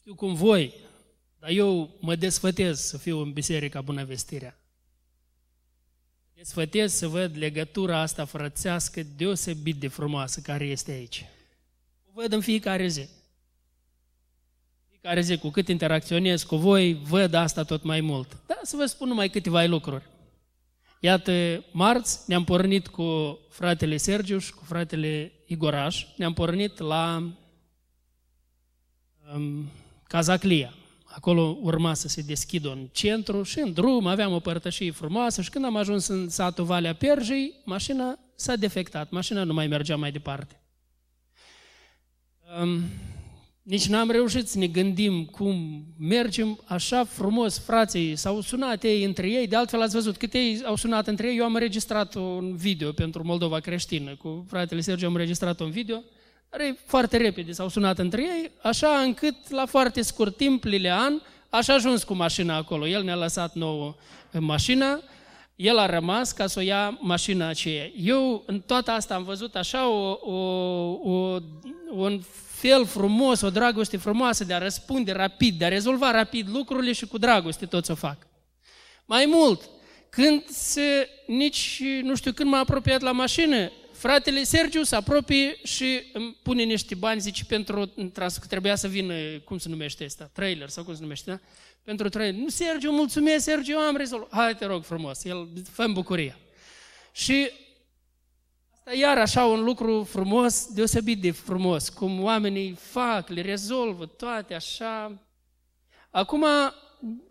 știu cum voi, dar eu mă desfătez să fiu în Biserica Bună Vestirea. Desfătez să văd legătura asta frățească deosebit de frumoasă care este aici. O văd în fiecare zi. Fiecare zi, cu cât interacționez cu voi, văd asta tot mai mult. Dar să vă spun numai câteva lucruri. Iată, marți ne-am pornit cu fratele Sergiu și cu fratele Igoraș, ne-am pornit la Cazaclia. Acolo urma să se deschidă un centru și în drum aveam o părtășie frumoasă și când am ajuns în satul Valea Perjei, mașina s-a defectat, mașina nu mai mergea mai departe. Nici n-am reușit să ne gândim cum mergem așa frumos, frații s-au sunat ei între ei, de altfel ați văzut cât ei au sunat între ei, eu am înregistrat un video pentru Moldova Creștină, cu fratele Sergiu am înregistrat un video, foarte repede s-au sunat între ei, așa încât la foarte scurt timp, Lilian, aș ajuns cu mașina acolo, el ne-a lăsat nouă mașina, el a rămas ca să o ia mașina aceea. Eu în toată asta am văzut așa un fel frumos, o dragoste frumoasă de a răspunde rapid, de a rezolva rapid lucrurile și cu dragoste toți o fac. Mai mult, când m-a apropiat la mașină, fratele Sergiu se apropie și îmi pune niște bani, zice, pentru trebuia să vină, cum se numește ăsta, trailer sau cum se numește, da? Pentru trailer. Nu, Sergiu, mulțumesc, Sergiu, am rezolvat. Hai, te rog frumos, el fă-mi bucuria. Și asta iar așa un lucru frumos, deosebit de frumos, cum oamenii fac, le rezolvă toate așa. Acum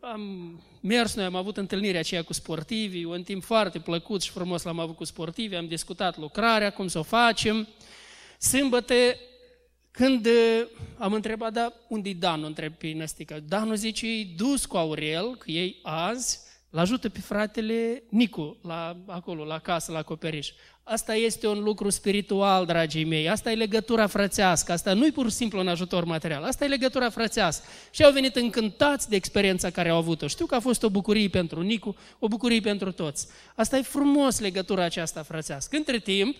am mers, noi am avut întâlnirea aceea cu sportivii, un timp foarte plăcut și frumos l-am avut cu sportivii, am discutat lucrarea, cum să o facem. Sâmbătă, când am întrebat, da, unde-i Danu? Întreb pe Năstică. Danu zice, ei dus cu Aurel, că ei azi l-ajută pe fratele Nicu, acolo, la casă, la coperiș. Asta este un lucru spiritual, dragii mei, asta e legătura frățească, asta nu-i pur și simplu un ajutor material, asta e legătura frățească. Și au venit încântați de experiența care au avut-o. Știu că a fost o bucurie pentru Nicu, o bucurie pentru toți. Asta e frumos, legătura aceasta frățească. Între timp,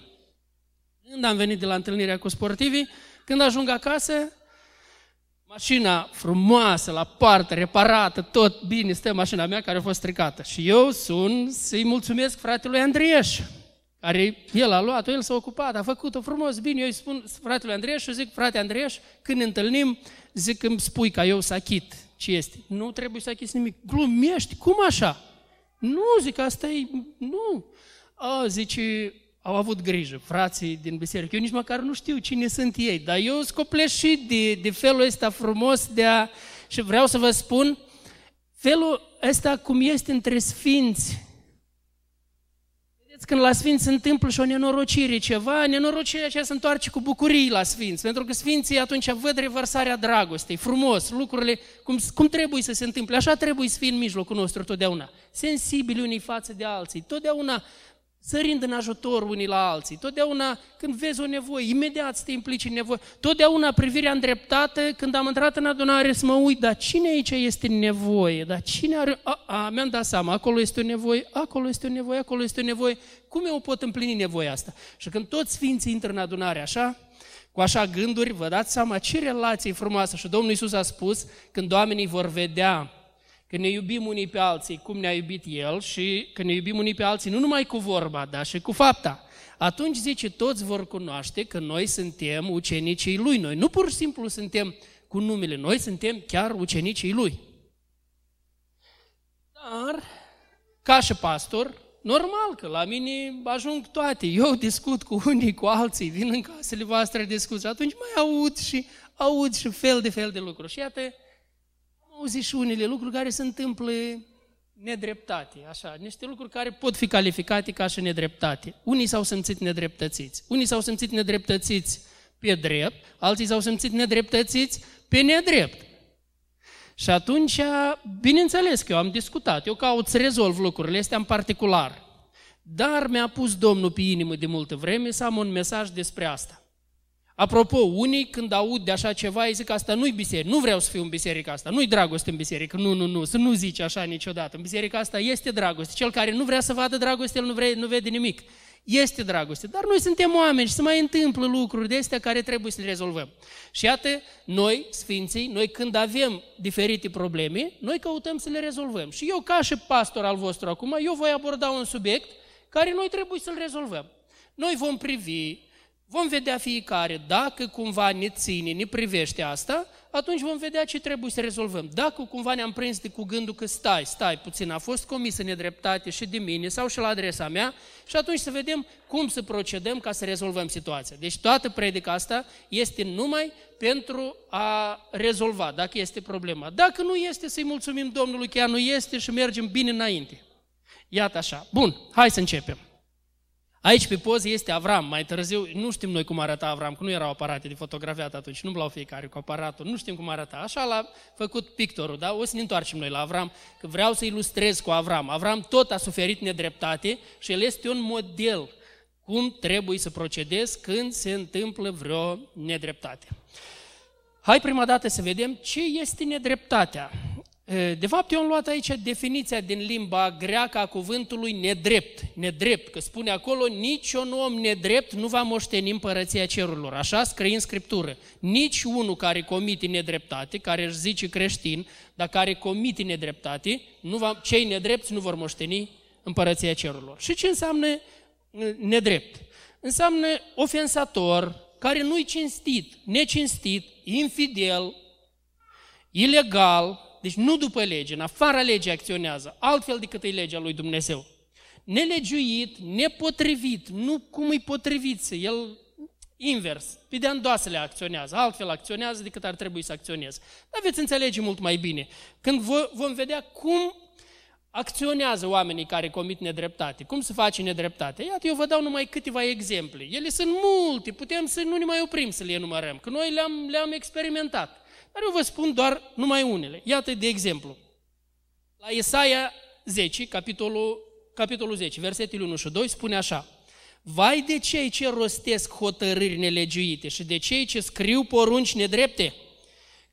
când am venit de la întâlnirea cu sportivii, când ajung acasă, mașina frumoasă, la parte, reparată, tot bine, stă mașina mea care a fost stricată. Și eu sun să-i mulțumesc fratelui Andrieș, care el a luat-o, el s-a ocupat, a făcut-o frumos, bine. Eu îi spun fratele Andrieș și zic, frate Andrieș, când ne întâlnim, zic, îmi spui ca eu să achit ce este. Nu trebuie să achiți nimic. Glumești? Cum așa? Nu, zic, asta e, nu. Zice, au avut grijă, frații din biserică. Eu nici măcar nu știu cine sunt ei, dar eu scopleșit de felul ăsta frumos și vreau să vă spun, felul ăsta cum este între sfinți. Când la sfinți se întâmplă și o nenorocire ceva, nenorocirea aceea se întoarce cu bucurii la sfinți, pentru că sfinții atunci văd revărsarea dragostei, frumos, lucrurile cum trebuie să se întâmple, așa trebuie să fie în mijlocul nostru totdeauna, sensibili unii față de alții, totdeauna sărind în ajutor unii la alții, totdeauna când vezi o nevoie, imediat să te implici în nevoie, totdeauna privirea îndreptată, când am intrat în adunare să mă uit, dar cine aici este în nevoie, dar cine are, mi-am dat seama, acolo este o nevoie, acolo este o nevoie, acolo este o nevoie, cum eu pot împlini nevoia asta? Și când toți sfinții intră în adunare așa, cu așa gânduri, vă dați seama ce relație frumoasă și Domnul Iisus a spus, când oamenii vor vedea că ne iubim unii pe alții, cum ne-a iubit El, și că ne iubim unii pe alții nu numai cu vorba, dar și cu fapta. Atunci, zice, toți vor cunoaște că noi suntem ucenicii Lui. Noi nu pur și simplu suntem cu numele, noi suntem chiar ucenicii Lui. Dar, ca și pastor, normal că la mine ajung toate. Eu discut cu unii, cu alții, vin în casele voastre, discut și atunci mai aud și fel de lucruri. Și iată, auzi și unele lucruri care se întâmplă nedreptate, așa, niște lucruri care pot fi calificate ca și nedreptate. Unii s-au simțit nedreptățiți, pe drept, alții s-au simțit nedreptățiți pe nedrept. Și atunci, bineînțeles că eu am discutat, eu caut să rezolv lucrurile astea în particular, dar mi-a pus Domnul pe inimă de multă vreme să am un mesaj despre asta. Apropo, unii când aud de așa ceva, îi zic, asta nu-i biserică, nu vreau să fiu în biserica asta, nu-i dragoste în biserică, nu, să nu zici așa niciodată. În biserica asta este dragoste, cel care nu vrea să vadă dragoste, el nu vede nimic. Este dragoste, dar noi suntem oameni și se mai întâmplă lucruri de astea care trebuie să le rezolvăm. Și iată, noi, sfinții, noi când avem diferite probleme, noi căutăm să le rezolvăm. Și eu, ca și pastor al vostru acum, eu voi aborda un subiect care noi trebuie să-l rezolvăm. Noi vom privi, vom vedea fiecare, dacă cumva ne ține, ne privește asta, atunci vom vedea ce trebuie să rezolvăm. Dacă cumva ne-am prins cu gândul că stai puțin, a fost comisă nedreptate și de mine sau și la adresa mea, și atunci să vedem cum să procedăm ca să rezolvăm situația. Deci toată predica asta este numai pentru a rezolva, dacă este problema. Dacă nu este, să-i mulțumim Domnului că ea nu este și mergem bine înainte. Iată așa. Bun, hai să începem. Aici pe poză este Avram, mai târziu, nu știm noi cum arăta Avram, că nu erau aparate de fotografiat atunci, nu umblau fiecare cu aparatul, nu știm cum arăta, așa l-a făcut pictorul, da? O să ne întoarcem noi la Avram, că vreau să ilustrez cu Avram. Avram tot a suferit nedreptate și el este un model cum trebuie să procedezi când se întâmplă vreo nedreptate. Hai prima dată să vedem ce este nedreptatea. De fapt, eu am luat aici definiția din limba greacă a cuvântului nedrept. Nedrept, că spune acolo, niciun om nedrept nu va moșteni împărăția cerurilor. așa scrie în Scriptură. Nici unul care comite nedreptate, care își zice creștin, dar care comite nedreptate, cei nedrepți nu vor moșteni împărăția cerurilor. Și ce înseamnă nedrept? Înseamnă ofensator, care nu-i cinstit, necinstit, infidel, ilegal. Deci nu după lege, în afara legii acționează, altfel decât e legea lui Dumnezeu. Nelegiuit, nepotrivit, nu cum îi potriviți, el invers, pe de-andoasele acționează, altfel acționează decât ar trebui să acționeze. Dar veți înțelege mult mai bine, când vom vedea cum acționează oamenii care comit nedreptate, cum se face nedreptate. Iată, eu vă dau numai câteva exemple, ele sunt multe, putem să nu ne mai oprim să le enumerăm, că noi le-am experimentat. Dar eu vă spun doar numai unele. Iată, de exemplu, la Isaia 10, capitolul 10, versetele 1 și 2, spune așa: Vai de cei ce rostesc hotărâri nelegiuite și de cei ce scriu porunci nedrepte,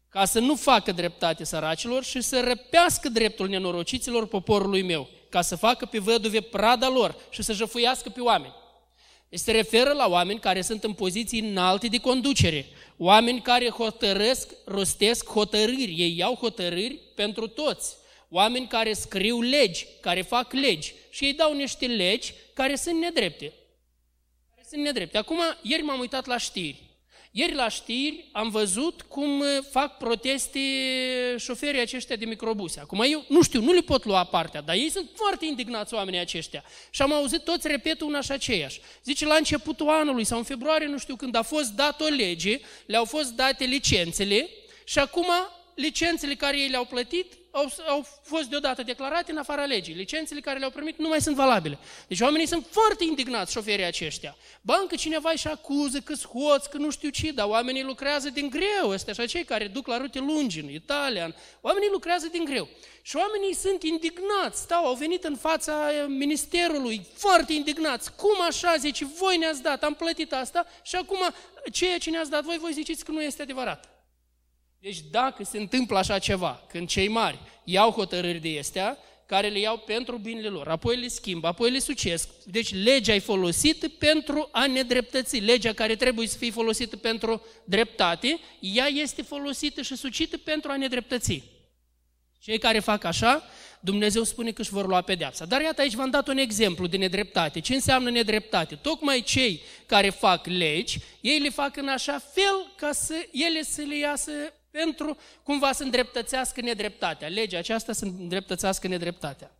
ca să nu facă dreptate săracilor și să răpească dreptul nenorociților poporului meu, ca să facă pe văduve prada lor și să jăfuiască pe oameni. Se referă la oameni care sunt în poziții înalte de conducere, oameni care rostesc hotărâri, ei iau hotărâri pentru toți, oameni care scriu legi, care fac legi și ei dau niște legi care sunt nedrepte. Acum, ieri m-am uitat la știri. Ieri la știri am văzut cum fac proteste șoferii aceștia de microbuse. Acum eu nu știu, nu le pot lua partea, dar ei sunt foarte indignați oamenii aceștia. Și am auzit toți repet una și aceeași. Zice, la începutul anului sau în februarie, nu știu când, a fost dată o lege, le-au fost date licențele și acum licențele care ei le-au plătit au fost deodată declarate în afara legii. Licențele care le-au primit nu mai sunt valabile. Deci oamenii sunt foarte indignați, șoferii aceștia. Ba, încă cineva își acuză că-s hoți, că nu știu ce, dar oamenii lucrează din greu. Ăstea și cei care duc la rute lungi în Italia, oamenii lucrează din greu. Și oamenii sunt indignați, au venit în fața ministerului, foarte indignați. Cum așa, zice, voi ne-ați dat, am plătit asta și acum ceea ce ne-ați dat voi ziceți că nu este adevărat. Deci dacă se întâmplă așa ceva, când cei mari iau hotărâri de astea, care le iau pentru binele lor, apoi le schimbă, apoi le sucesc, deci legea e folosită pentru a nedreptăți. Legea care trebuie să fie folosită pentru dreptate, ea este folosită și sucită pentru a nedreptăți. Cei care fac așa, Dumnezeu spune că își vor lua pedeapsa. Dar iată, aici v-am dat un exemplu de nedreptate. Ce înseamnă nedreptate? Tocmai cei care fac legi, ei le fac în așa fel ca să ele să le iasă pentru cumva să îndreptățească nedreptatea. Legea aceasta să îndreptățească nedreptatea.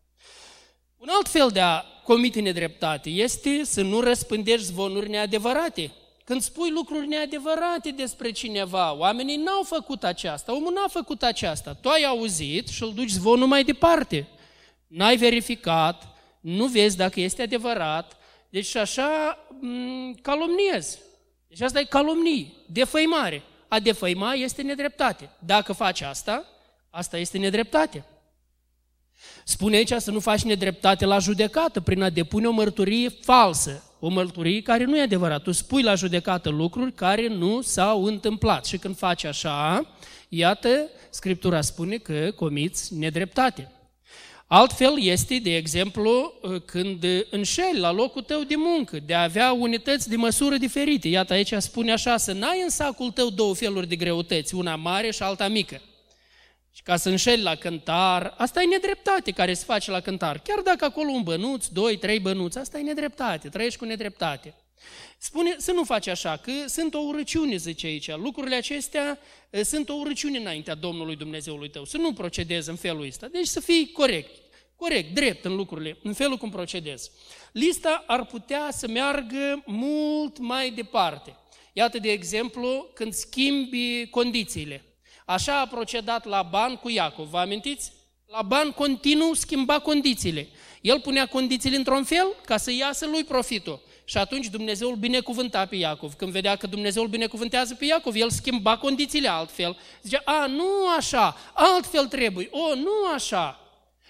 Un alt fel de a comite nedreptate este să nu răspândești zvonuri neadevărate. Când spui lucruri neadevărate despre cineva, oamenii n-au făcut aceasta, omul n-a făcut aceasta. Tu ai auzit și îl duci zvonul mai departe. N-ai verificat, nu vezi dacă este adevărat, deci așa calomniezi. Deci asta e calomnie, defăimare. A defăima este nedreptate. Dacă faci asta, asta este nedreptate. Spune aici să nu faci nedreptate la judecată prin a depune o mărturie falsă, o mărturie care nu e adevărată. Tu spui la judecată lucruri care nu s-au întâmplat și când faci așa, iată, Scriptura spune că comiți nedreptate. Altfel este, de exemplu, când înșeli la locul tău de muncă, de a avea unități de măsură diferite. Iată, aici spune așa, să n-ai în sacul tău două feluri de greutăți, una mare și alta mică. Și ca să înșeli la cântar, asta e nedreptate care se face la cântar. Chiar dacă acolo un bănuț, doi, trei bănuți, asta e nedreptate, trăiești cu nedreptate. Spune să nu faci așa, că sunt o urăciune, zice aici, lucrurile acestea sunt o urăciune înaintea Domnului Dumnezeului tău, să nu procedezi în felul ăsta, deci să fii corect, drept în lucrurile, în felul cum procedezi. Lista ar putea să meargă mult mai departe. Iată, de exemplu, când schimbi condițiile. Așa a procedat Laban cu Iacov, vă amintiți? Laban continuu schimba condițiile. El punea condițiile într-un fel ca să iasă lui profitul. Și atunci Dumnezeu îl binecuvânta pe Iacov. Când vedea că Dumnezeu îl binecuvântează pe Iacov, el schimba condițiile altfel. Zicea, a, nu așa, altfel trebuie, o, nu așa.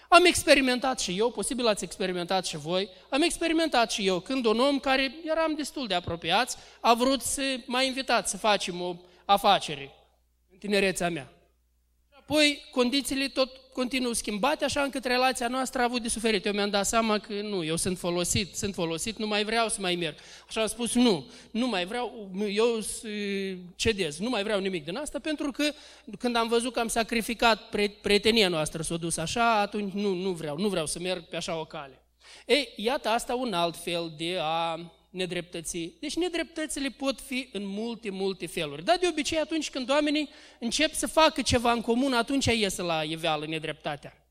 Am experimentat și eu, posibil ați experimentat și voi, am experimentat și eu când un om care eram destul de apropiați a vrut să m-a invitat să facem o afacere în tinerețea mea. Apoi condițiile tot continuă schimbate, așa încât relația noastră a avut de suferit. Eu mi-am dat seama că nu, eu sunt folosit, nu mai vreau să mai merg. Așa am spus, nu mai vreau, eu cedez, nu mai vreau nimic din asta, pentru că când am văzut că am sacrificat prietenia noastră, s-o dus așa, atunci nu vreau să merg pe așa o cale. Ei, iată asta un alt fel de a nedreptății. Deci nedreptățile pot fi în multe feluri. Dar de obicei atunci când oamenii încep să facă ceva în comun, atunci iese la iveală nedreptatea.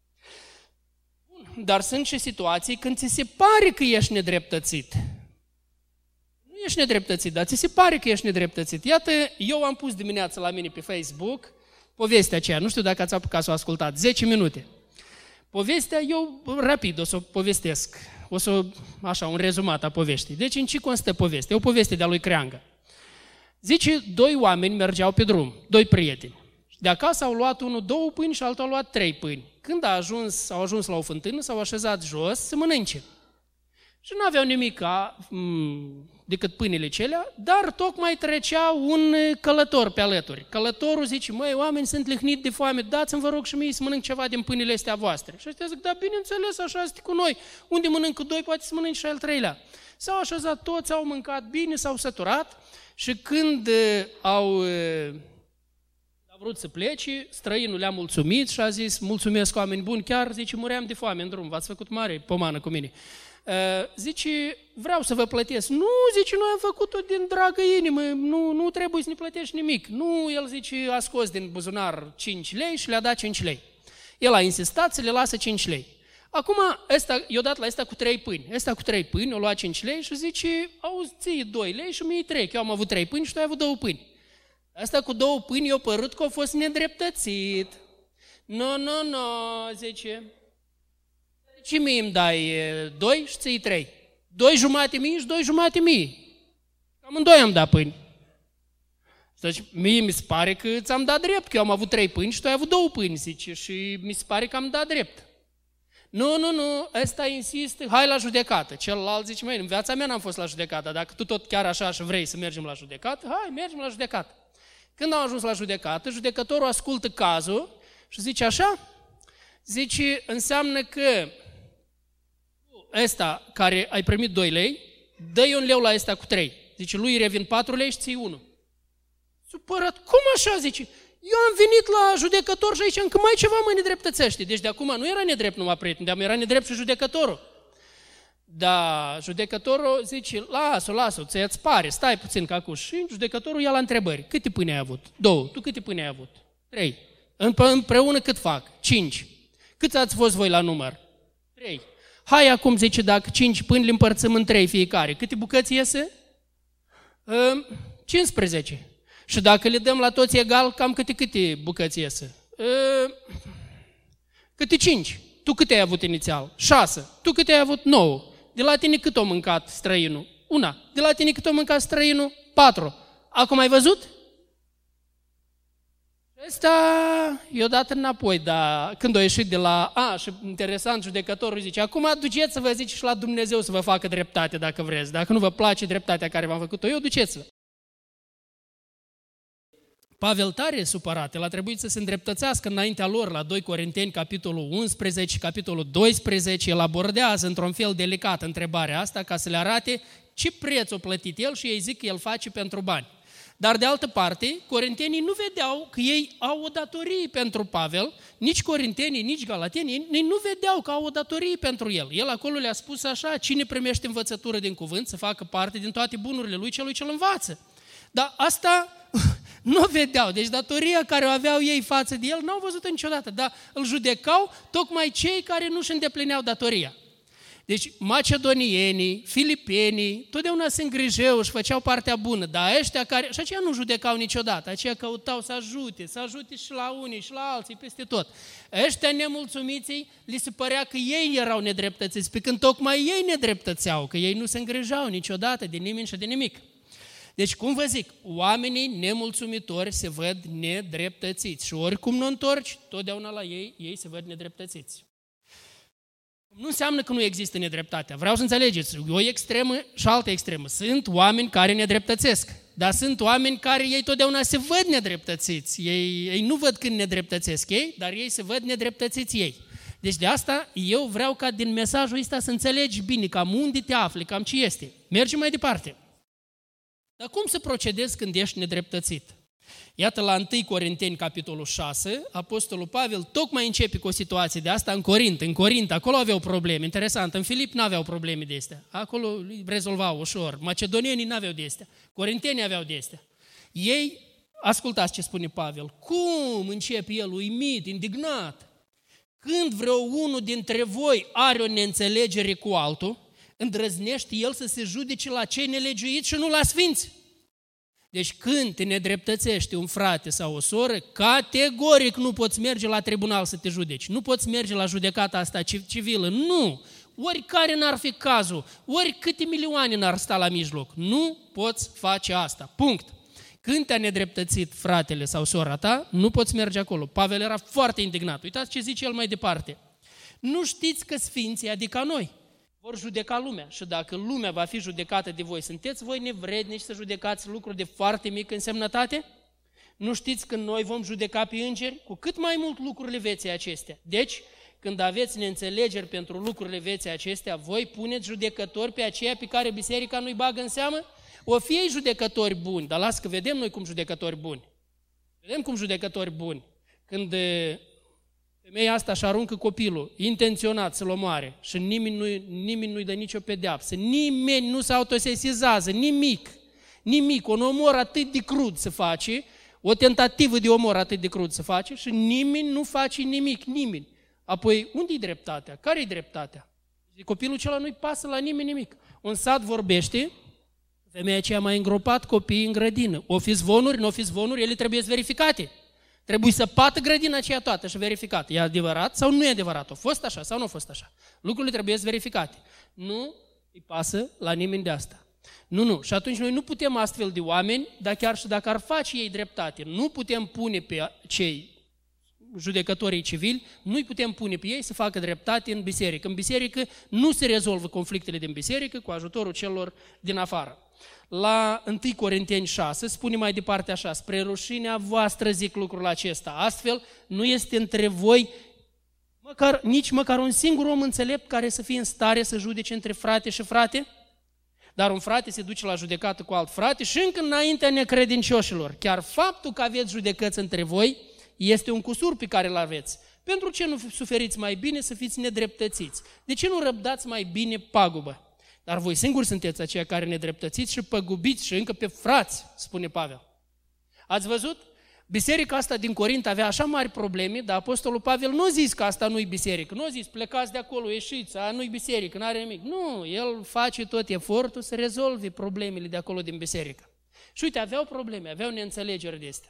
Dar sunt și situații când ți se pare că ești nedreptățit. Nu ești nedreptățit, dar ți se pare că ești nedreptățit. Iată, eu am pus dimineața la mine pe Facebook povestea aceea, nu știu dacă ați apucat să o ascultați, 10 minute. Povestea, eu rapid o să o povestesc. O să, așa, un rezumat a poveștii. Deci în ce constă povestea? E o poveste de-a lui Creangă. Zice, doi oameni mergeau pe drum, doi prieteni. De acasă au luat unul două pâini și altul a luat trei pâini. Când au ajuns la o fântână, s-au așezat jos să mănânce. Și nu aveau nimic decât pâinile celea, dar tocmai trecea un călător pe alături. Călătorul zice, măi, oameni, sunt lihnit de foame, dați-mi, vă rog, și mie să mănânc ceva din pâinile astea voastre. Și ăștia zic, da, bineînțeles, așa este cu noi. Unde mănâncă doi, poate să mănânci și al treilea. S-au așezat toți, au mâncat bine, s-au săturat și când a vrut să plece, străinul le-a mulțumit și a zis, mulțumesc, oameni buni, chiar, zice, muream de foame în drum, v-ați făcut mare pomană cu mine. Zice, vreau să vă plătesc. Nu, zice, noi am făcut-o din dragă inimă, nu trebuie să ne plătești nimic. Nu, el zice, a scos din buzunar 5 lei și le-a dat 5 lei. El a insistat să le lasă 5 lei. Acum, i-a dat la ăsta cu 3 pâini. Ăsta cu 3 pâini, o lua 5 lei și zice, auzi, ție 2 lei și mie 3, că eu am avut 3 pâini și tu ai avut 2 pâini. Ăsta cu 2 pâini i-a părut că a fost nedreptățit. Nu, zice... Ce mie îmi dai 2 și ții 3? 2,5 mii și 2,5 mii. Cam în 2 am dat pâini. Deci mie mi se pare că ți-am dat drept, că eu am avut 3 pâini și tu ai avut 2 pâini, zice, și mi se pare că am dat drept. Nu, ăsta insistă, hai la judecată. Celălalt zice, măi, în viața mea n-am fost la judecată, dacă tu tot chiar așa și vrei să mergem la judecată, hai, mergem la judecată. Când am ajuns la judecată, judecătorul ascultă cazul și zice așa, zice, înseamnă că ăsta care ai primit 2 lei, dă-i 1 leu la ăsta cu 3. Zice, lui revin 4 lei și ții 1. Supărat, cum așa, zice? Eu am venit la judecător și aici încă mai ceva mă nedreptățește. Deci de acum nu era nedrept numai prieten, dar era nedrept și judecătorul. Da, judecătorul zice, lasă-o, ți-ați pare, stai puțin ca acuși. Și judecătorul ia la întrebări, câte pâine ai avut? 2, tu câte pâine ai avut? 3. Împreună cât fac? 5. Câți ați fost voi la număr? 3. Hai acum, zice, dacă 5 pâini le împărțim în 3 fiecare, câte bucăți iese? 15. Și dacă le dăm la toți egal, cam câte bucăți iese? Câte 5? Tu câte ai avut inițial? 6. Tu câte ai avut? 9. De la tine cât o mâncat străinul? 1. De la tine cât o mâncat străinul? 4. Acum ai văzut? Asta i-o dat înapoi, dar când a ieșit de la... și interesant, judecătorul zice, acum duceți-vă, zice, și la Dumnezeu să vă facă dreptate dacă vreți. Dacă nu vă place dreptatea care v-am făcut-o eu, duceți-vă. Pavel tare supărat, el a trebuit să se îndreptățească înaintea lor la 2 Corinteni, capitolul 11, capitolul 12, el abordează într-un fel delicat întrebarea asta ca să le arate ce preț o plătit el și ei zic că el face pentru bani. Dar de altă parte, corintenii nu vedeau că ei au o datorie pentru Pavel, nici corintenii, nici galatenii, ei nu vedeau că au o datorie pentru el. El acolo le-a spus așa, cine primește învățătură din cuvânt să facă parte din toate bunurile lui celui ce îl învață. Dar asta nu vedeau, deci datoria care o aveau ei față de el n-au văzut niciodată, dar îl judecau tocmai cei care nu își îndeplineau datoria. Deci macedonienii, filipenii, totdeauna se îngrijeau și făceau partea bună, dar ăștia care, și aceia nu judecau niciodată, aceia căutau să ajute și la unii și la alții, peste tot. Ăștia nemulțumiții li se părea că ei erau nedreptățiți, pe când tocmai ei nedreptățeau, că ei nu se îngrijeau niciodată de nimeni și de nimic. Deci, cum vă zic, oamenii nemulțumitori se văd nedreptățiți și oricum nu întorci, totdeauna la ei se văd nedreptățiți. Nu înseamnă că nu există nedreptatea. Vreau să înțelegeți, o extremă și altă extremă. Sunt oameni care nedreptățesc, dar sunt oameni care ei totdeauna se văd nedreptățiți. Ei nu văd când nedreptățesc ei, dar ei se văd nedreptățiți ei. Deci de asta eu vreau ca din mesajul ăsta să înțelegi bine cam unde te afli, cam ce este. Mergem mai departe. Dar cum să procedezi când ești nedreptățit? Iată la 1 Corinteni, capitolul 6, Apostolul Pavel tocmai începe cu o situație de asta în Corint, acolo aveau probleme, interesant, în Filip n-aveau probleme de astea, acolo rezolvau ușor, macedonienii n-aveau de astea, corintenii aveau de astea. Ei, ascultați ce spune Pavel, cum începe el uimit, indignat, când vreo unul dintre voi are o neînțelegere cu altul, îndrăznește el să se judece la cei nelegiuiți și nu la sfinți. Deci când te nedreptățești un frate sau o soră, categoric nu poți merge la tribunal să te judeci. Nu poți merge la judecata asta civilă. Nu! Oricare n-ar fi cazul, oricâte milioane n-ar sta la mijloc, nu poți face asta. Punct! Când te-a nedreptățit fratele sau sora ta, nu poți merge acolo. Pavel era foarte indignat. Uitați ce zice el mai departe. Nu știți că sfinții, adică noi, vor judeca lumea și dacă lumea va fi judecată de voi, sunteți voi nevrednici să judecați lucruri de foarte mică însemnătate? Nu știți că noi vom judeca pe îngeri? Cu cât mai mult lucrurile vieții acestea. Deci, când aveți neînțelegeri pentru lucrurile vieții acestea, voi puneți judecători pe aceia pe care biserica nu-i bagă în seamă? O fi ei judecători buni, dar las că vedem noi cum judecători buni. Vedem cum judecători buni. Când femeia asta și aruncă copilul, intenționat să-l omoare și nimeni nu-i dă nicio pedeapsă, nimeni nu se autosesizează, nimic, un omor atât de crud se face, o tentativă de omor atât de crud se face și nimeni nu face nimic. Apoi, unde-i dreptatea? Care-i dreptatea? Copilul acela nu-i pasă la nimic. Un sat vorbește, femeia aceea mai îngropat copiii în grădină. O fi zvonuri, nu o fi zvonuri, ele trebuie verificate. Trebuie să pată grădina aceea toată și verificată. E adevărat sau nu e adevărat? A fost așa sau nu a fost așa? Lucrurile trebuie verificate. Nu îi pasă la nimeni de asta. Nu. Și atunci noi nu putem astfel de oameni, dar chiar și dacă ar face ei dreptate, nu putem pune pe cei judecătorii civili, nu îi putem pune pe ei să facă dreptate în biserică. În biserică nu se rezolvă conflictele din biserică cu ajutorul celor din afară. La 1 Corinteni 6 spune mai departe așa, spre rușinea voastră zic lucrul acesta, astfel nu este între voi nici măcar un singur om înțelept care să fie în stare să judece între frate și frate, dar un frate se duce la judecată cu alt frate și încă înaintea necredincioșilor. Chiar faptul că aveți judecăți între voi este un cusur pe care îl aveți. Pentru ce nu suferiți mai bine să fiți nedreptățiți? De ce nu răbdați mai bine pagubă? Dar voi singuri sunteți aceia care nedreptățiți și păgubiți și încă pe frați, spune Pavel. Ați văzut? Biserica asta din Corint avea așa mari probleme, dar Apostolul Pavel nu a zis că asta nu-i biserică, nu a zis plecați de acolo, ieșiți, a nu-i biserică, n-are nimic. Nu, el face tot efortul să rezolve problemele de acolo din biserică. Și uite, aveau probleme, aveau neînțelegeri de astea.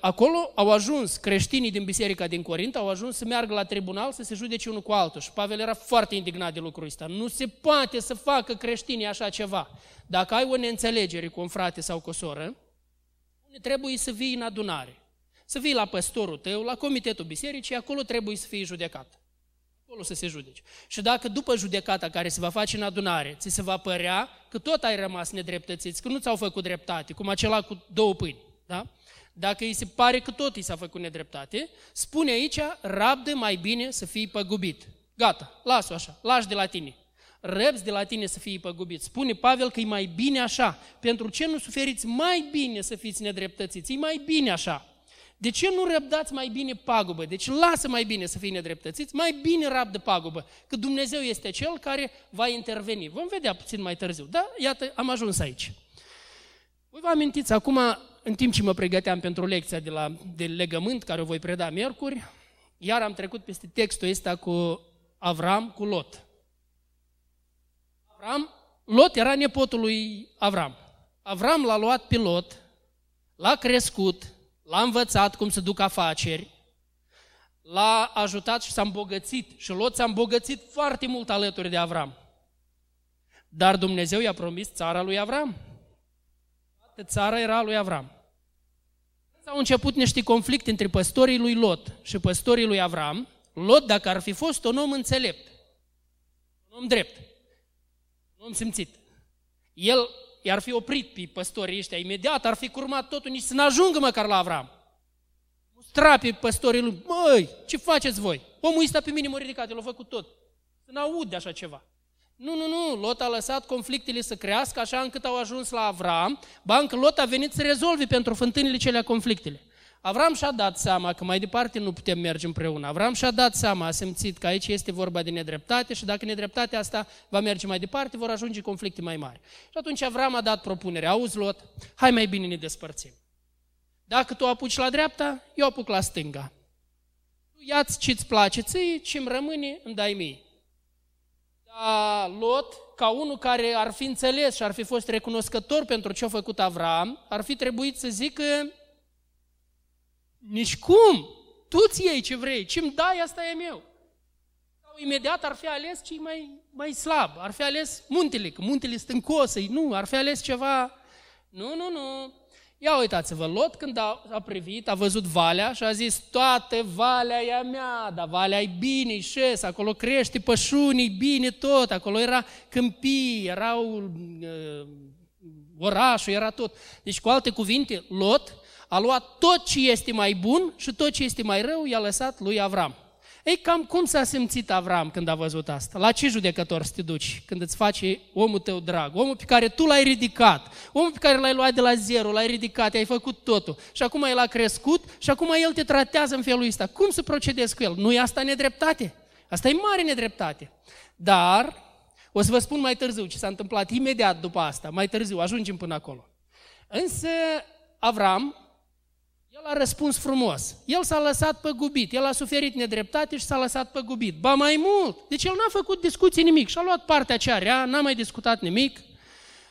Acolo au ajuns creștinii din biserica din Corint, au ajuns să meargă la tribunal să se judece unul cu altul. Și Pavel era foarte indignat de lucrul ăsta. Nu se poate să facă creștinii așa ceva. Dacă ai o neînțelegere cu un frate sau cu o soră, trebuie să vii în adunare. Să vii la păstorul tău, la comitetul bisericii, acolo trebuie să fii judecat. Acolo să se judeci. Și dacă după judecata care se va face în adunare, ți se va părea că tot ai rămas nedreptățit, că nu ți-au făcut dreptate, cum acela cu două pâini, da? dacă îi se pare că tot i s-a făcut nedreptate, spune aici, rabdă mai bine să fii păgubit. Gata, las-o așa, lași de la tine. Răbzi de la tine să fii păgubit. Spune Pavel că e mai bine așa. Pentru ce nu suferiți mai bine să fiți nedreptățiți? E mai bine așa. De ce nu răbdați mai bine pagubă? Deci lasă mai bine să fii nedreptățiți, mai bine rabdă pagubă. Că Dumnezeu este Cel care va interveni. Vom vedea puțin mai târziu. Da? Iată, am ajuns aici. Voi vă amintiți acum, în timp ce mă pregăteam pentru lecția de legământ, care o voi preda miercuri, iar am trecut peste textul ăsta cu Avram, cu Lot. Lot era nepotul lui Avram. Avram l-a luat pe Lot, l-a crescut, l-a învățat cum să duc afaceri, l-a ajutat și s-a îmbogățit. Și Lot s-a îmbogățit foarte mult alături de Avram. Dar Dumnezeu i-a promis țara lui Avram. Toată țara era lui Avram. S-au început niște conflicte între păstorii lui Lot și păstorii lui Avram. Lot, dacă ar fi fost un om înțelept, un om drept, un om simțit, el i-ar fi oprit pe păstorii ăștia imediat, ar fi curmat totul, nici să n-ajungă măcar la Avram. Mustra pe păstorii lui, măi, ce faceți voi? Omul ăsta pe mine m-a ridicat, l-a făcut tot. Să n-aud de așa ceva. Nu, Lot a lăsat conflictele să crească așa încât au ajuns la Avram, ba încă Lot a venit să rezolve pentru fântânile celea conflictele. Avram și-a dat seama că mai departe nu putem merge împreună. Avram și-a dat seama, a simțit că aici este vorba de nedreptate și dacă nedreptatea asta va merge mai departe, vor ajunge conflicte mai mari. Și atunci Avram a dat propunerea, auzi Lot, hai mai bine ne despărțim. Dacă tu apuci la dreapta, eu apuc la stânga. Tu ia-ți ce-ți place ție, ce-mi rămâne, îmi dai mie. Dar Lot, ca unul care ar fi înțeles și ar fi fost recunoscător pentru ce a făcut Avram, ar fi trebuit să zică, nici cum! Tu-ți iei ce vrei, ce-mi dai, asta e meu. Sau imediat ar fi ales ce-i mai slab, ar fi ales muntele, că muntele stâncosă, nu, ar fi ales ceva... Nu. Ia uitați-vă, Lot când a privit, a văzut valea și a zis, toată valea e a mea, dar valea e bine, e șes, acolo crește pășunii, bine tot, acolo era câmpii, erau orașul, era tot. Deci cu alte cuvinte, Lot a luat tot ce este mai bun și tot ce este mai rău i-a lăsat lui Avram. Ei, cam cum s-a simțit Avram când a văzut asta? La ce judecător să te duci când îți face omul tău drag? Omul pe care tu l-ai ridicat, omul pe care l-ai luat de la zero, l-ai ridicat, i-ai făcut totul și acum el a crescut și acum el te tratează în felul ăsta. Cum să procedezi cu el? Nu e asta nedreptate? Asta e mare nedreptate. Dar o să vă spun mai târziu ce s-a întâmplat imediat după asta, mai târziu, ajungem până acolo. Însă Avram, el a răspuns frumos, el s-a lăsat păgubit, el a suferit nedreptate și s-a lăsat păgubit. Ba mai mult, deci el n-a făcut discuții nimic și a luat partea cea rea, n-a mai discutat nimic,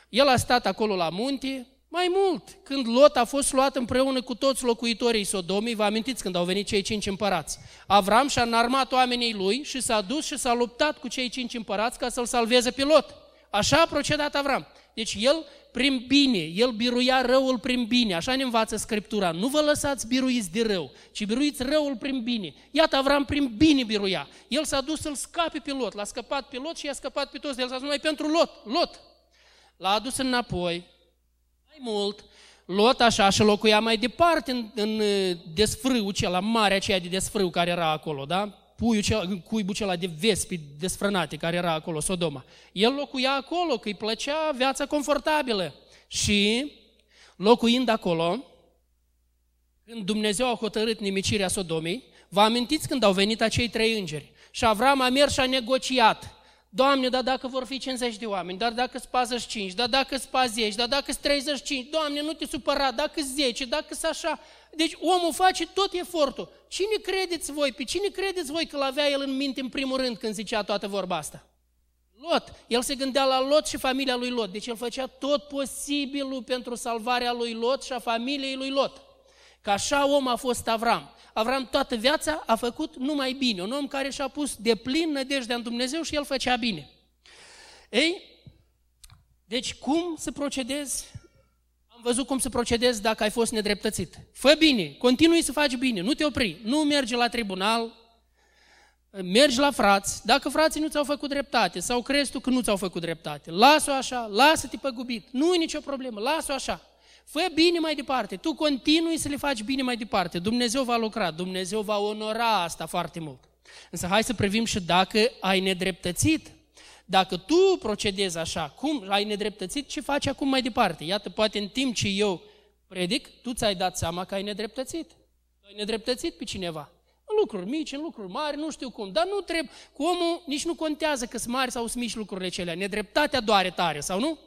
el a stat acolo la munte. Mai mult, când Lot a fost luat împreună cu toți locuitorii Sodomii, vă amintiți când au venit cei 5 împărați, Avram și-a înarmat oamenii lui și s-a dus și s-a luptat cu cei 5 împărați ca să-l salveze pe Lot. Așa a procedat Avram. Deci el prin bine, el biruia răul prin bine, așa ne învață Scriptura. Nu vă lăsați biruiți de rău, ci biruiți răul prin bine. Iată, Avram prin bine biruia. El s-a dus să-l scape pe Lot, l-a scăpat pe Lot și i-a scăpat pe toți de el. S-a dus numai pentru Lot. L-a adus înapoi. Mai mult, Lot așa și locuia mai departe în desfrâul cela, marea aceea de desfrâu care era acolo, da? Cuibul acela de vespi desfrânate care era acolo, Sodoma. El locuia acolo, că îi plăcea viața confortabilă. Și locuind acolo, când Dumnezeu a hotărât nimicirea Sodomei, vă amintiți când au venit acei 3 îngeri? Și Avram a mers și a negociat. Doamne, dar dacă vor fi 50 de oameni, dar dacă-s 45, dar dacă-s 40, dar dacă-s 35, Doamne, nu te supăra, dacă-s 10, dacă-s așa... Deci omul face tot efortul. Cine credeți voi? Pe cine credeți voi că l-avea el în minte în primul rând când zicea toată vorba asta? Lot. El se gândea la Lot și familia lui Lot. Deci el făcea tot posibilul pentru salvarea lui Lot și a familiei lui Lot. Că așa om a fost Avram. Avram toată viața a făcut numai bine. Un om care și-a pus de plin nădejdea în Dumnezeu și el făcea bine. Ei, deci cum să procedezi? Am văzut cum să procedezi dacă ai fost nedreptățit. Fă bine, continui să faci bine, nu te opri, nu mergi la tribunal, mergi la frați, dacă frații nu ți-au făcut dreptate sau crezi tu că nu ți-au făcut dreptate, lasă-o așa, lasă-te păgubit, nu e nicio problemă, lasă-o așa. Fă bine mai departe, tu continui să le faci bine mai departe. Dumnezeu va lucra, Dumnezeu va onora asta foarte mult. Însă hai să privim și dacă ai nedreptățit. Dacă tu procedezi așa, cum ai nedreptățit, ce faci acum mai departe? Iată, poate în timp ce eu predic, tu ți-ai dat seama că ai nedreptățit. Ai nedreptățit pe cineva. În lucruri mici, în lucruri mari, nu știu cum, dar nu trebuie, cu omul nici nu contează că sunt mari sau sunt mici lucrurile celea. Nedreptatea doare tare, sau nu?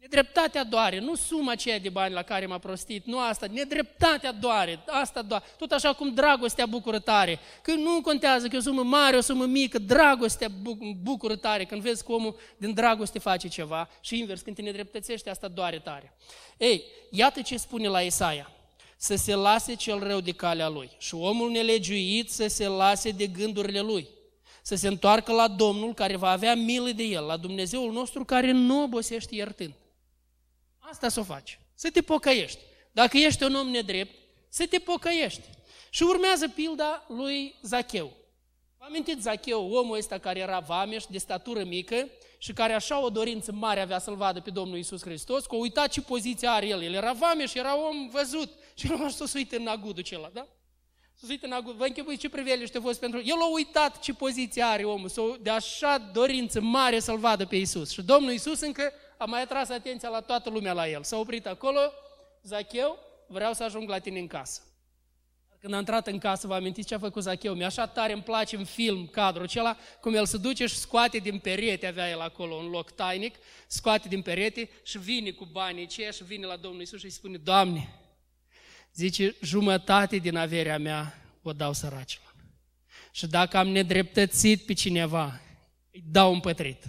Nedreptatea doare, nu suma aceea de bani la care m-a prostit, nu asta, nedreptatea doare, asta doare. Tot așa cum dragostea bucură tare, că nu contează că e o sumă mare, o sumă mică, dragostea bucură tare, când vezi că omul din dragoste face ceva și invers, când te nedreptățești, asta doare tare. Ei, iată ce spune la Isaia, să se lase cel rău de calea lui și omul nelegiuit să se lase de gândurile lui, să se întoarcă la Domnul care va avea milă de el, la Dumnezeul nostru care nu obosește iertând. Asta să o faci, să te pocăiești. Dacă ești un om nedrept, să te pocăiești. Și urmează pilda lui Zacheu. Vă amintiți Zacheu, omul ăsta care era vameș, de statură mică și care așa o dorință mare avea să-L vadă pe Domnul Iisus Hristos, că uita ce poziție are el. El era vameș, era om văzut și el așa se uită în agudul acela, da? Se uită în agud. Vă închipuiți ce priveliște a fost pentru el. El a uitat ce poziție are omul, de așa dorință mare să-L vadă pe Iisus. Și Domnul Iisus încă a mai atras atenția la toată lumea la el. S-a oprit acolo, Zacheu, vreau să ajung la tine în casă. Când a intrat în casă, vă amintiți ce a făcut Zacheu? Mi-a așa tare, îmi place în film cadrul acela, cum el se duce și scoate din perete, avea el acolo un loc tainic, scoate din perete și vine cu banii aceia și vine la Domnul Iisus și îi spune, Doamne, zice, jumătate din averea mea o dau săracilor. Și dacă am nedreptățit pe cineva, îi dau împătrit.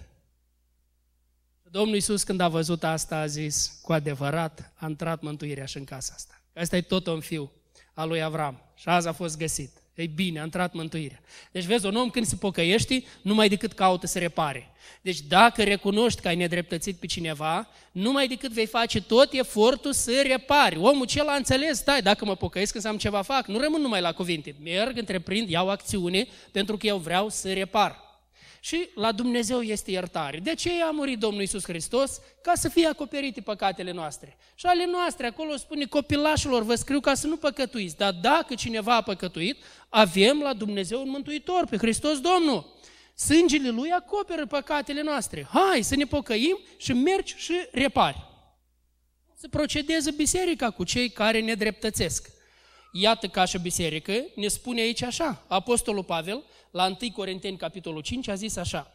Domnul Iisus, când a văzut asta, a zis, cu adevărat, a intrat mântuirea și în casa asta. Asta e tot un fiu al lui Avram și azi a fost găsit. Ei bine, a intrat mântuirea. Deci vezi, un om când se pocăiește, numai decât caută să repare. Deci dacă recunoști că ai nedreptățit pe cineva, numai decât vei face tot efortul să repari. Omul cel a înțeles, stai, dacă mă pocăiesc, când am ceva fac, nu rămân numai la cuvinte. Merg, întreprind, iau acțiune, pentru că eu vreau să repar. Și la Dumnezeu este iertare. De aceea a murit Domnul Iisus Hristos ca să fie acoperite păcatele noastre. Și ale noastre, acolo spune, copilașilor, vă scriu ca să nu păcătuiți, dar dacă cineva a păcătuit, avem la Dumnezeu un mântuitor, pe Hristos Domnul. Sângele Lui acoperă păcatele noastre. Hai să ne pocăim și mergi și repari. Să procedeze biserica cu cei care ne dreptățesc. Iată ca și biserică, ne spune aici așa, Apostolul Pavel, la 1 Corinteni, capitolul 5, a zis așa,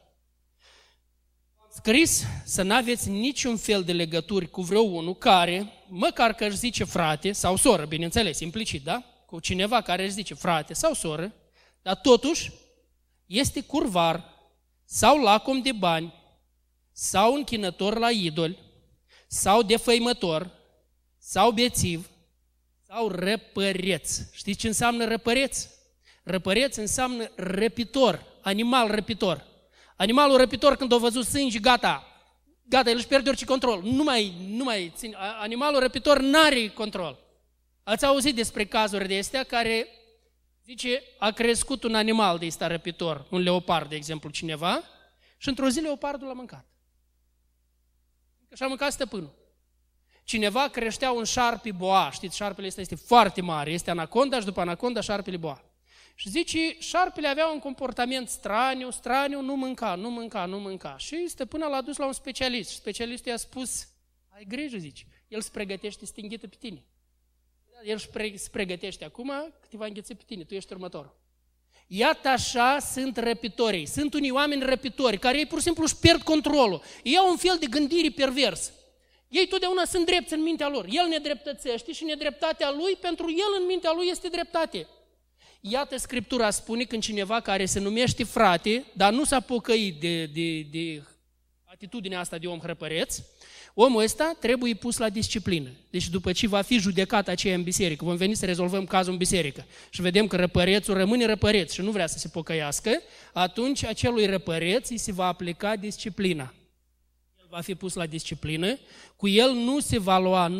am scris să n-aveți niciun fel de legături cu vreo unul care, măcar că își zice frate sau soră, bineînțeles, implicit, da? Cu cineva care își zice frate sau soră, dar totuși este curvar sau lacom de bani sau închinător la idoli sau defăimător sau bețiv sau răpăreț. Știți ce înseamnă răpăreț? Răpăreț înseamnă răpitor, animal răpitor. Animalul răpitor când a văzut sânge, gata, el își pierde orice control. Nu mai ține. Animalul răpitor n-are control. Ați auzit despre cazuri de astea care, zice, a crescut un animal de ăsta răpitor, un leopard, de exemplu, cineva, și într-o zi leopardul l-a mâncat. Și a mâncat stăpânul. Cineva creștea un șarpe boa, știți, șarpele ăsta este foarte mare, este anaconda și după anaconda șarpele boa. Și zice, șarpele avea un comportament straniu, nu mânca. Și stăpâna l-a dus la un specialist. Și specialistul i-a spus, ai grijă, zice, el îți pregătește să te înghită pe tine. El îți pregătește acum că te va înghiți pe tine, tu ești următorul. Iată așa sunt răpitorii, sunt unii oameni răpitori, care ei pur și simplu își pierd controlul. Ei au un fel de gândire perversă. Ei totdeauna sunt drepți în mintea lor. El ne dreptățește și nedreptatea lui, pentru el în mintea lui este dreptate. Iată, Scriptura spune când cineva care se numește frate, dar nu s-a pocăit de atitudinea asta de om hrăpăreț, omul ăsta trebuie pus la disciplină. Deci după ce va fi judecat aceea în biserică, vom veni să rezolvăm cazul în biserică și vedem că răpărețul rămâne răpăreț și nu vrea să se pocăiască, atunci acelui răpăreț îi se va aplica disciplina. Va fi pus la disciplină, cu el nu se va lua,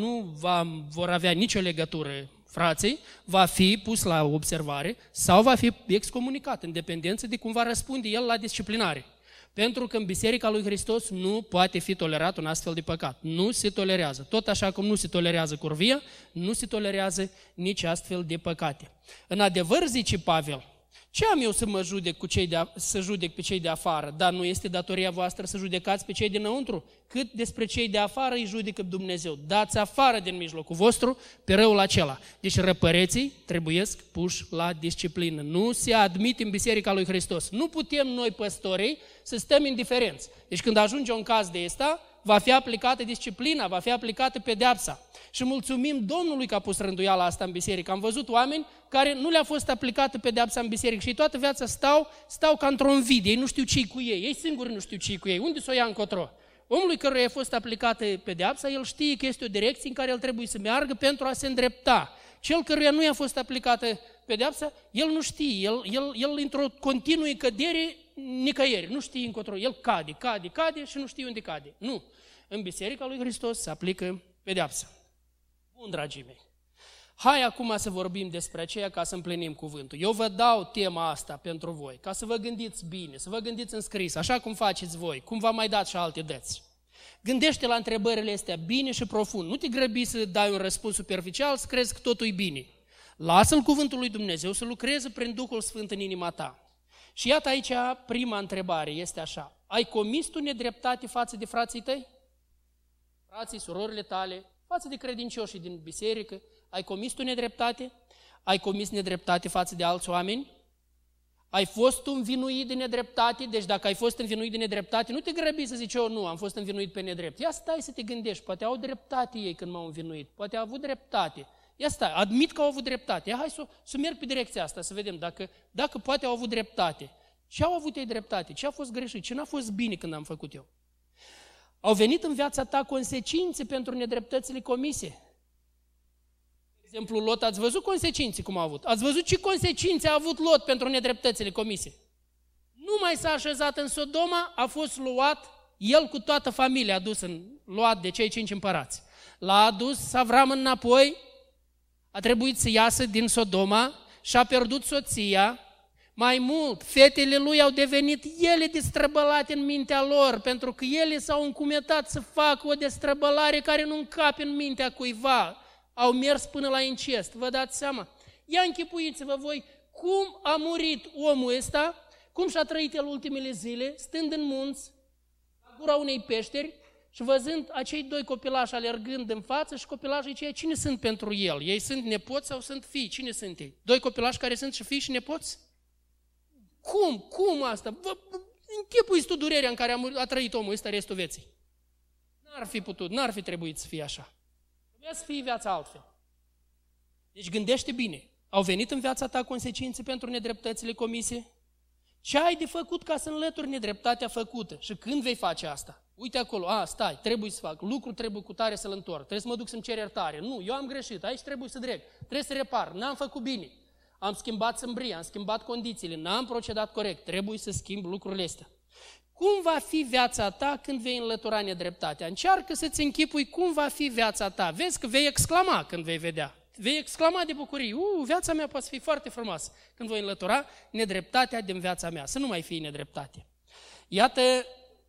vor avea nicio legătură frații, va fi pus la observare sau va fi excomunicat în dependență de cum va răspunde el la disciplinare. Pentru că în Biserica lui Hristos nu poate fi tolerat un astfel de păcat. Nu se tolerează. Tot așa cum nu se tolerează curvia, nu se tolerează nici astfel de păcate. În adevăr, zice Pavel, ce am eu să mă judec cu cei să judec pe cei de afară? Dar nu este datoria voastră să judecați pe cei dinăuntru? Cât despre cei de afară îi judecă Dumnezeu. Dați afară din mijlocul vostru pe răul acela. Deci răpăreții trebuiesc puși la disciplină. Nu se admit în Biserica lui Hristos. Nu putem noi, păstorii, să stăm indiferenți. Deci când ajunge un caz de ăsta, va fi aplicată disciplina, va fi aplicată pedeapsa. Și mulțumim Domnului că a pus rânduiala asta în biserică. Am văzut oameni care nu le-a fost aplicată pedeapsa în biserică și toată viața stau ca într-un vid. Ei nu știu ce-i cu ei, ei singuri nu știu ce-i cu ei. Unde să o ia încotro? Omului căruia a fost aplicată pedeapsa, el știe că este o direcție în care el trebuie să meargă pentru a se îndrepta. Cel căruia nu i-a fost aplicată pedeapsa, el nu știe, el într-o continuă cădere nicăieri, nu știe încotro, el cade și nu știe unde cade. Nu. În Biserica lui Hristos se aplică pedeapsa. Bun, dragii mei. Hai acum să vorbim despre aceea ca să împlinim cuvântul. Eu vă dau tema asta pentru voi, ca să vă gândiți bine, să vă gândiți în scris, așa cum faceți voi, cum v-am mai dat și alte dăți. Gândește la întrebările astea bine și profund. Nu te grăbi să dai un răspuns superficial, să crezi că totul e bine. Lasă-l cuvântul lui Dumnezeu să lucreze prin Duhul Sfânt în inima ta. Și iată aici prima întrebare, este așa. Ai comis tu nedreptate față de frații tăi? Frații, surorile tale, față de credincioșii din biserică, ai comis tu nedreptate? Ai comis nedreptate față de alți oameni? Ai fost tu învinuit de nedreptate? Deci dacă ai fost învinuit de nedreptate, nu te grăbi să zici, eu nu, am fost învinuit pe nedrept. Ia stai să te gândești, poate au dreptate ei când m-au învinuit, poate au avut dreptate. Ia stai, admit că au avut dreptate. Ia hai să merg pe direcția asta, să vedem dacă poate au avut dreptate. Ce au avut ei dreptate? Ce a fost greșit? Ce n-a fost bine când am făcut eu? Au venit în viața ta consecințe pentru nedreptățile comise? De exemplu, Lot, ați văzut consecințe cum a avut? Ați văzut ce consecințe a avut Lot pentru nedreptățile comise? Numai s-a așezat în Sodoma, a fost luat, el cu toată familia luat de cei 5 împărați. L-a adus Avram înapoi, a trebuit să iasă din Sodoma și a pierdut soția. Mai mult, fetele lui au devenit ele destrăbălate în mintea lor, pentru că ele s-au încumetat să facă o destrăbălare care nu încape în mintea cuiva. Au mers până la incest, vă dați seama? Ia închipuiți-vă voi cum a murit omul ăsta, cum și-a trăit el ultimele zile, stând în munți, la gura unei peșteri, și văzând acei doi copilași alergând în față și copilașii aceia, cine sunt pentru el? Ei sunt nepoți sau sunt fii? Cine sunt ei? Doi copilași care sunt și fii și nepoți? Cum asta? Închipuiți tu durerea în care a trăit omul ăsta restul vieții. N-ar fi putut, n-ar fi trebuit să fie așa. Trebuia să fie viața altfel. Deci gândește bine. Au venit în viața ta consecințe pentru nedreptățile comise? Ce ai de făcut ca să înlături nedreptatea făcută? Și când vei face asta? Uite acolo, stai, trebuie să fac, lucru trebuie cu tare să-l întorc, trebuie să mă duc să-mi cer iertare. Nu, eu am greșit, aici trebuie să trec, trebuie să repar, n-am făcut bine. Am schimbat sâmbria, am schimbat condițiile, n-am procedat corect, trebuie să schimb lucrurile astea. Cum va fi viața ta când vei înlătura nedreptatea? Încearcă să-ți închipui cum va fi viața ta. Vezi că vei exclama când vei vedea. Vei exclama de bucurie, viața mea poate fi foarte frumoasă când voi înlătura nedreptatea din viața mea, să nu mai fie nedreptate. Iată,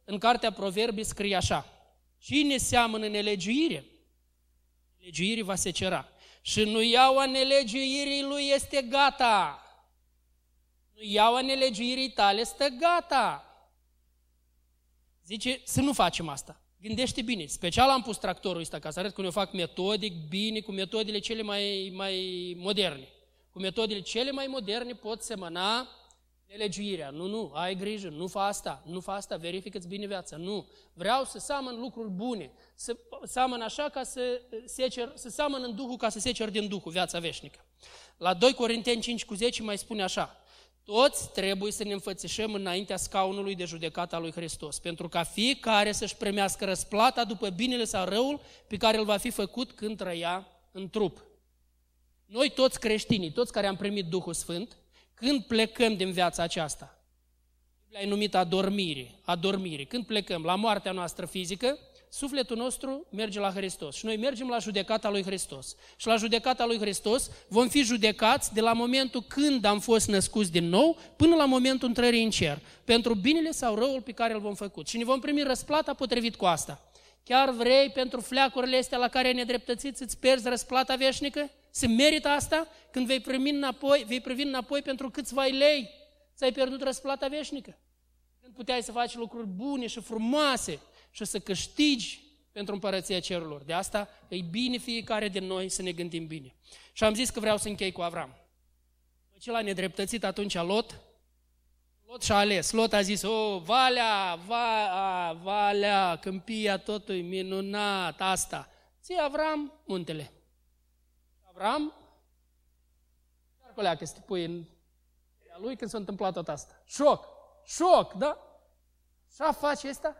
în cartea Proverbii scrie așa, cine seamănă nelegiuire, nelegiuire va secera. Și nuiaua nelegiuirii lui este gata. Nuiaua nelegiuirii tale stă gata. Zice să nu facem asta. Gândește bine, special am pus tractorul ăsta ca să arăt cum eu fac metodic, bine, cu metodele cele mai moderne. Cu metodele cele mai moderne pot semăna nelegiuirea. Nu, ai grijă, nu fa asta, verifică-ți bine viața. Nu, vreau să seamăn lucruri bune, să seamăn așa ca să seamăn în Duhul ca să seceri din Duhul viața veșnică. La 2 Corinteni 5:10 mai spune așa, toți trebuie să ne înfățișăm înaintea scaunului de judecată a lui Hristos, pentru ca fiecare să-și primească răsplata după binele sau răul pe care îl va fi făcut când trăia în trup. Noi toți creștinii, toți care am primit Duhul Sfânt, când plecăm din viața aceasta, Biblia e numită adormire, când plecăm la moartea noastră fizică, sufletul nostru merge la Hristos și noi mergem la judecata lui Hristos. Și la judecata lui Hristos vom fi judecați de la momentul când am fost născuți din nou până la momentul intrării în cer, pentru binele sau răul pe care îl vom făcut. Și ne vom primi răsplata potrivit cu asta. Chiar vrei pentru fleacurile astea la care nedreptățiți îți pierzi răsplata veșnică? Se merită asta? Când vei primi înapoi, pentru câțiva lei ți-ai pierdut răsplata veșnică. Când puteai să faci lucruri bune și frumoase și să câștigi pentru împărăția cerurilor. De asta e bine fiecare din noi să ne gândim bine. Și am zis că vreau să închei cu Avram. Acela nedreptățit atunci Lot și-a ales. Lot a zis, o, valea, câmpia, totul e minunat, asta. Ție, Avram, muntele. Avram, chiar colea că se pui în lui când s-a întâmplat tot asta. Șoc, da? Așa face asta?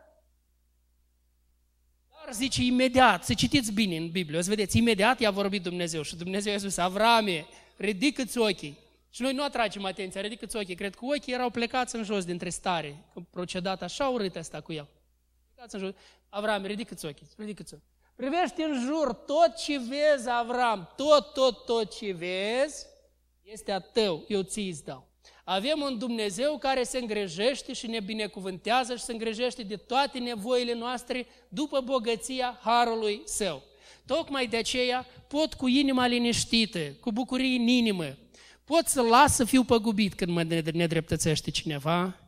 Dar zice imediat, să citiți bine în Biblie, o să vedeți, imediat i-a vorbit Dumnezeu și Dumnezeu i-a zis, Avrame, ridică-ți ochii. Și noi nu atragem atenția, ridică-ți ochii. Cred că ochii erau plecați în jos dintre stare, că procedat așa urât asta cu el. Plecați în jos. Avram, ridică-ți ochii. Privește în jur, tot ce vezi, Avram, tot ce vezi, este a tău, eu ți-i dau. Avem un Dumnezeu care se îngrijește și ne binecuvântează și se îngrijește de toate nevoile noastre după bogăția harului său. Tocmai de aceea pot cu inima liniștită, cu bucurie în inimă, pot să las să fiu păgubit când mă nedreptățește cineva,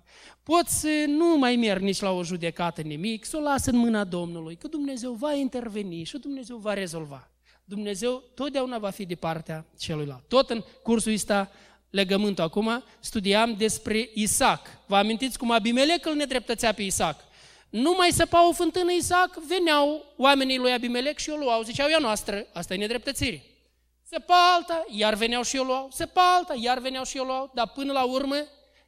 pot să nu mai merg nici la o judecată nimic, să o las în mâna Domnului, că Dumnezeu va interveni și Dumnezeu va rezolva. Dumnezeu totdeauna va fi de partea celuilalt. Tot în cursul ăsta, legământul acum, studiam despre Isaac. Vă amintiți cum Abimelec îl nedreptățea pe Isaac? Nu mai săpa o fântână Isaac, veneau oamenii lui Abimelec și o luau, ziceau, ea noastră, asta e nedreptățire. Săpa alta, iar veneau și o luau, săpa alta, iar veneau și o luau, dar până la urmă,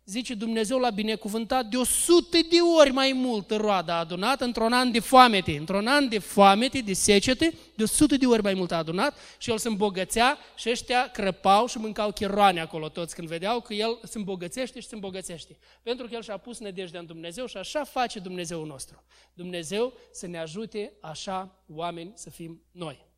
zice, Dumnezeu l-a binecuvântat de 100 de ori mai mult roada adunată într-un an de foamete. Într-un an de foamete, de secete, de 100 de ori mai mult a adunat și el se îmbogățea și ăștia crăpau și mâncau chiroane acolo toți când vedeau că el se îmbogățește și se îmbogățește. Pentru că el și-a pus nădejdea în Dumnezeu și așa face Dumnezeul nostru. Dumnezeu să ne ajute așa oameni să fim noi.